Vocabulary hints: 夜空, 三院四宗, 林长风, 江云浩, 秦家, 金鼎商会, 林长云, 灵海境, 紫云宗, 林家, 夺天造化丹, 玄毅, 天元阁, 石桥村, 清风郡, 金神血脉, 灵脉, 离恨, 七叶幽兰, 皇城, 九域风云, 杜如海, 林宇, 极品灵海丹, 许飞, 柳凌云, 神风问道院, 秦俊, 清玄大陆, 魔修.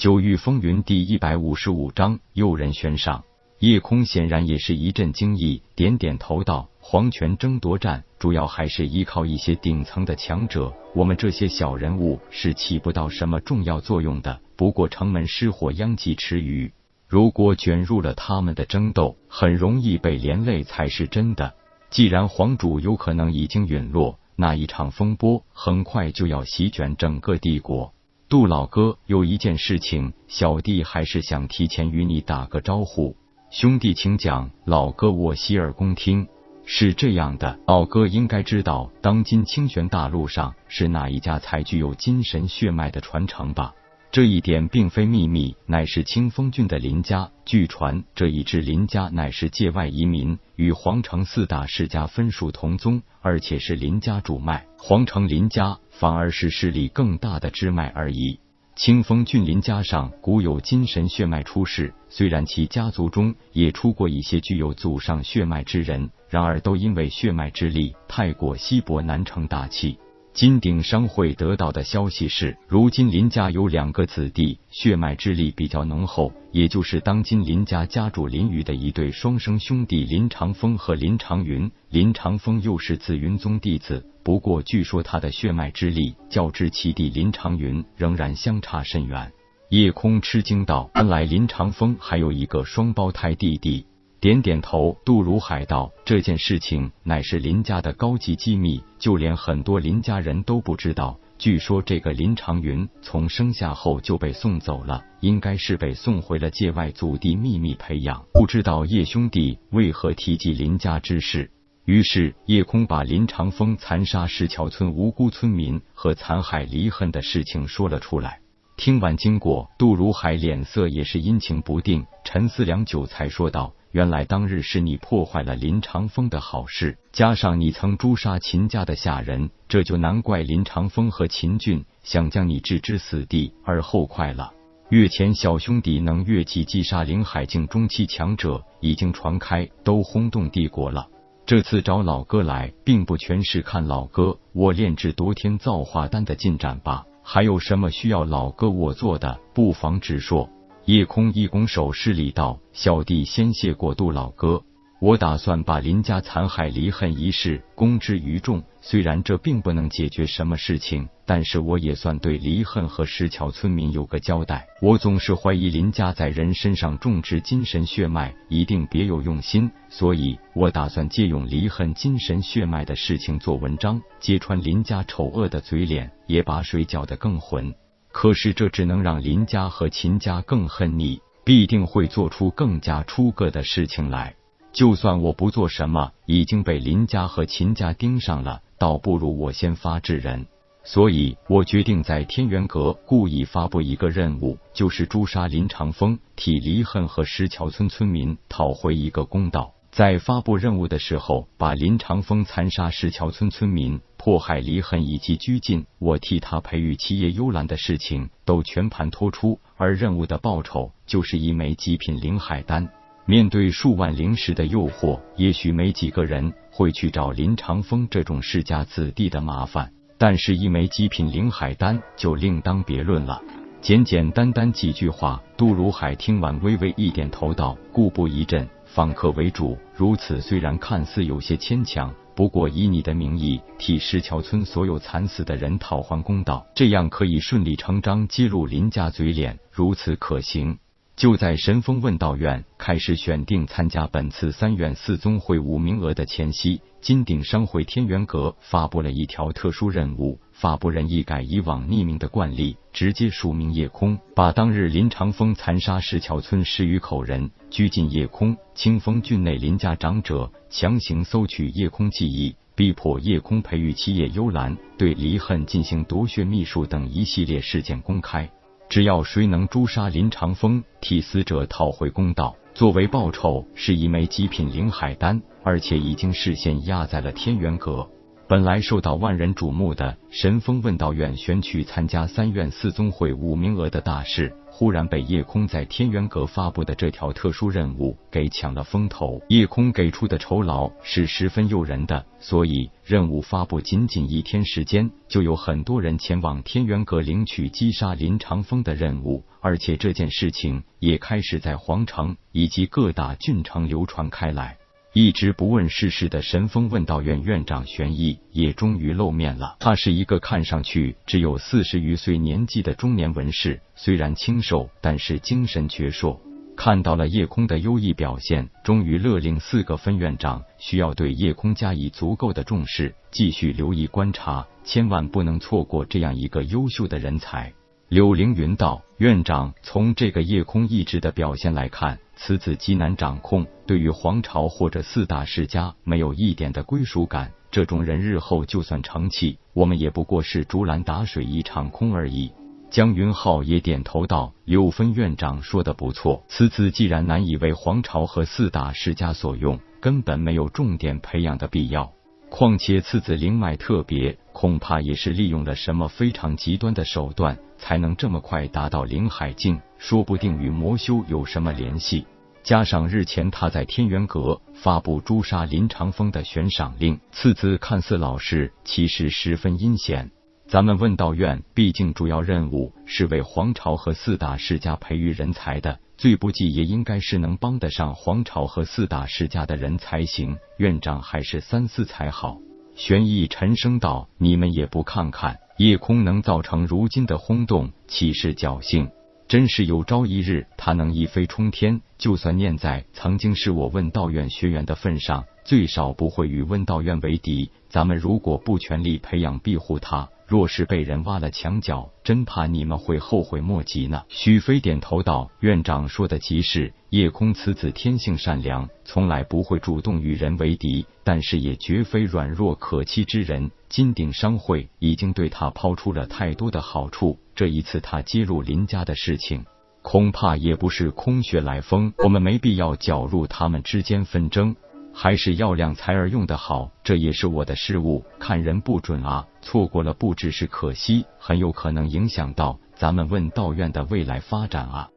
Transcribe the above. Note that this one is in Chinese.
九域风云第155章诱人轩上。夜空显然也是一阵惊异，点点头道：皇权争夺战主要还是依靠一些顶层的强者，我们这些小人物是起不到什么重要作用的。不过城门失火殃及池鱼，如果卷入了他们的争斗，很容易被连累才是真的。既然皇主有可能已经陨落，那一场风波很快就要席卷整个帝国。杜老哥，有一件事情，小弟还是想提前与你打个招呼。兄弟请讲。老哥我洗耳恭听。是这样的，老哥应该知道当今清玄大陆上是哪一家才具有金神血脉的传承吧？这一点并非秘密，乃是清风郡的林家。据传这一支林家乃是界外移民，与皇城四大世家分属同宗，而且是林家主脉，皇城林家反而是势力更大的支脉而已。清风郡林家上古有金神血脉出世，虽然其家族中也出过一些具有祖上血脉之人，然而都因为血脉之力太过稀薄，难成大器。金鼎商会得到的消息是，如今林家有2个子弟血脉之力比较浓厚，也就是当今林家家主林宇的一对双生兄弟林长风和林长云。林长风又是紫云宗弟子，不过据说他的血脉之力较之其弟林长云仍然相差甚远。夜空吃惊道：原来林长风还有一个双胞胎弟弟。点点头。杜如海道：这件事情乃是林家的高级机密，就连很多林家人都不知道。据说这个林长云从生下后就被送走了，应该是被送回了界外，祖地秘密培养。不知道叶兄弟为何提及林家之事。于是夜空把林长风残杀石桥村无辜村民和残害离恨的事情说了出来。听完经过，杜如海脸色也是阴晴不定，沉思良久才说道：原来当日是你破坏了林长风的好事，加上你曾诛杀秦家的下人，这就难怪林长风和秦俊想将你置之死地而后快了。月前小兄弟能越级击杀灵海境中期强者已经传开，都轰动帝国了。这次找老哥来，并不全是看老哥我炼制夺天造化丹的进展吧？还有什么需要老哥我做的，不妨直说。夜空一拱手施礼道：小弟先谢过杜老哥，我打算把林家残害离恨一事公之于众，虽然这并不能解决什么事情，但是我也算对离恨和石桥村民有个交代。我总是怀疑林家在人身上种植金神血脉，一定别有用心，所以我打算借用离恨金神血脉的事情做文章，揭穿林家丑恶的嘴脸，也把水搅得更浑。可是这只能让林家和秦家更恨你，必定会做出更加出格的事情来。就算我不做什么，已经被林家和秦家盯上了，倒不如我先发制人。所以我决定在天元阁故意发布一个任务，就是诛杀林长风，替离恨和石桥村村民讨回一个公道。在发布任务的时候，把林长风残杀石桥村村民、迫害离恨以及拘禁我替他培育七叶幽兰的事情都全盘托出，而任务的报酬就是一枚极品灵海丹。面对数万灵石的诱惑，也许没几个人会去找林长风这种世家子弟的麻烦，但是一枚极品灵海丹就另当别论了。简简单单几句话，杜如海听完微微一点头道：固步一阵，访客为主，如此虽然看似有些牵强，不过以你的名义替石桥村所有惨死的人讨还公道，这样可以顺理成章揭露林家嘴脸，如此可行。就在神风问道院开始选定参加本次3院4宗会伍名额的前夕，金鼎商会天元阁发布了一条特殊任务，发布人一改以往匿名的惯例，直接署名夜空，把当日林长风残杀石桥村10余口人，拘禁夜空，清风郡内林家长者强行搜取夜空记忆，逼迫夜空培育七叶幽兰，对离恨进行夺血秘术等一系列事件公开。只要谁能诛杀林长风，替死者讨回公道，作为报酬是一枚极品灵海丹，而且已经事先压在了天元阁。本来受到万人瞩目的神风问道远玄去参加三院四宗会晤名额的大事，忽然被夜空在天元阁发布的这条特殊任务给抢了风头。夜空给出的酬劳是十分诱人的，所以任务发布仅仅一天时间，就有很多人前往天元阁领取击杀林长风的任务，而且这件事情也开始在皇城以及各大郡城流传开来。一直不问世事的神风问道院院长玄毅也终于露面了。他是一个看上去只有40余岁年纪的中年文士，虽然清瘦，但是精神矍铄。看到了夜空的优异表现，终于勒令4个分院长需要对夜空加以足够的重视，继续留意观察，千万不能错过这样一个优秀的人才。柳凌云道：“院长，从这个夜空意志的表现来看，此子极难掌控，对于皇朝或者4大世家没有一点的归属感。这种人日后就算成器，我们也不过是竹篮打水一场空而已。”江云浩也点头道：“柳分院长说的不错，此子既然难以为皇朝和4大世家所用，根本没有重点培养的必要。况且次子灵脉特别，恐怕也是利用了什么非常极端的手段才能这么快达到灵海境，说不定与魔修有什么联系。加上日前他在天元阁发布诛杀林长风的悬赏令，次子看似老实，其实十分阴险。咱们问道院毕竟主要任务是为皇朝和4大世家培育人才的，最不济也应该是能帮得上皇朝和4大世家的人才行，院长还是三思才好。”玄毅沉声道：“你们也不看看，夜空能造成如今的轰动，岂是侥幸？真是有朝一日他能一飞冲天，就算念在曾经是我问道院学员的份上，最少不会与问道院为敌。咱们如果不全力培养庇护他，若是被人挖了墙角，真怕你们会后悔莫及呢。”许飞点头道：“院长说的极是，夜空此子天性善良，从来不会主动与人为敌，但是也绝非软弱可欺之人。金鼎商会已经对他抛出了太多的好处，这一次他揭露林家的事情，恐怕也不是空穴来风，我们没必要搅入他们之间纷争。还是要量才而用的好，这也是我的失误，看人不准啊，错过了不只是可惜，很有可能影响到咱们问道院的未来发展啊。”